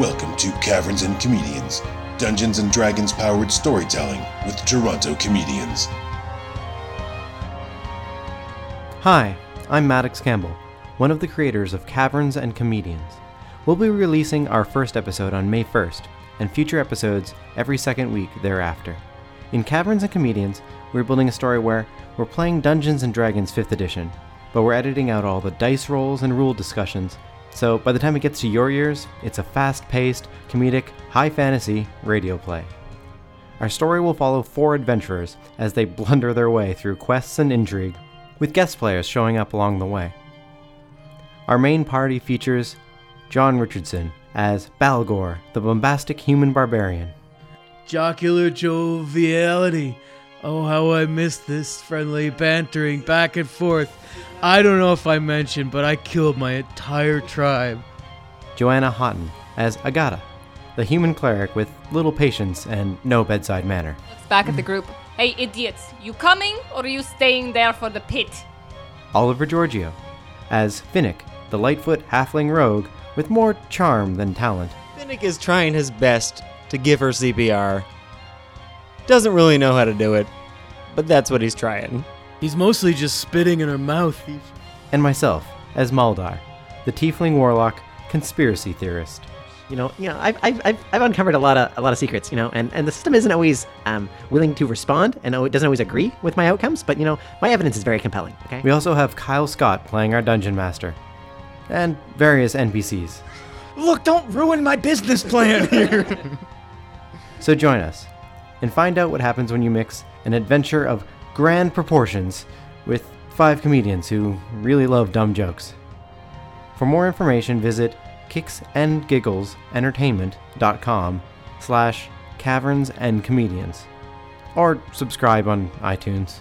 Welcome to Caverns and Comedians, Dungeons and Dragons powered storytelling with Toronto comedians. Hi, I'm Maddox Campbell, one of the creators of Caverns and Comedians. We'll be releasing our first episode on May 1st, and future episodes every second week thereafter. In Caverns and Comedians, we're building a story where we're playing Dungeons and Dragons 5th edition, but we're editing out all the dice rolls and rule discussions, so by the time it gets to your ears, it's a fast-paced, comedic, high-fantasy radio play. Our story will follow four adventurers as they blunder their way through quests and intrigue, with guest players showing up along the way. Our main party features John Richardson as Balgor, the bombastic human barbarian. Jocular joviality. Oh, how I miss this friendly bantering back and forth. I don't know if I mentioned, but I killed my entire tribe. Joanna Houghton as Agatha, the human cleric with little patience and no bedside manner. Looks back at the group. Hey, idiots, you coming or are you staying there for the pit? Oliver Giorgio as Finnick, the Lightfoot halfling rogue with more charm than talent. Finnick is trying his best to give her CPR. Doesn't really know how to do it, but that's what he's trying. He's mostly just spitting in her mouth. And myself, as Maldar, the Tiefling warlock conspiracy theorist. I've uncovered a lot of secrets, and the system isn't always willing to respond, and it doesn't always agree with my outcomes, but my evidence is very compelling. Okay. We also have Kyle Scott playing our dungeon master, and various NPCs. Look, don't ruin my business plan here. So join us and find out what happens when you mix an adventure of grand proportions with five comedians who really love dumb jokes. For more information, visit kicksandgigglesentertainment.com/cavernsandcomedians or subscribe on iTunes.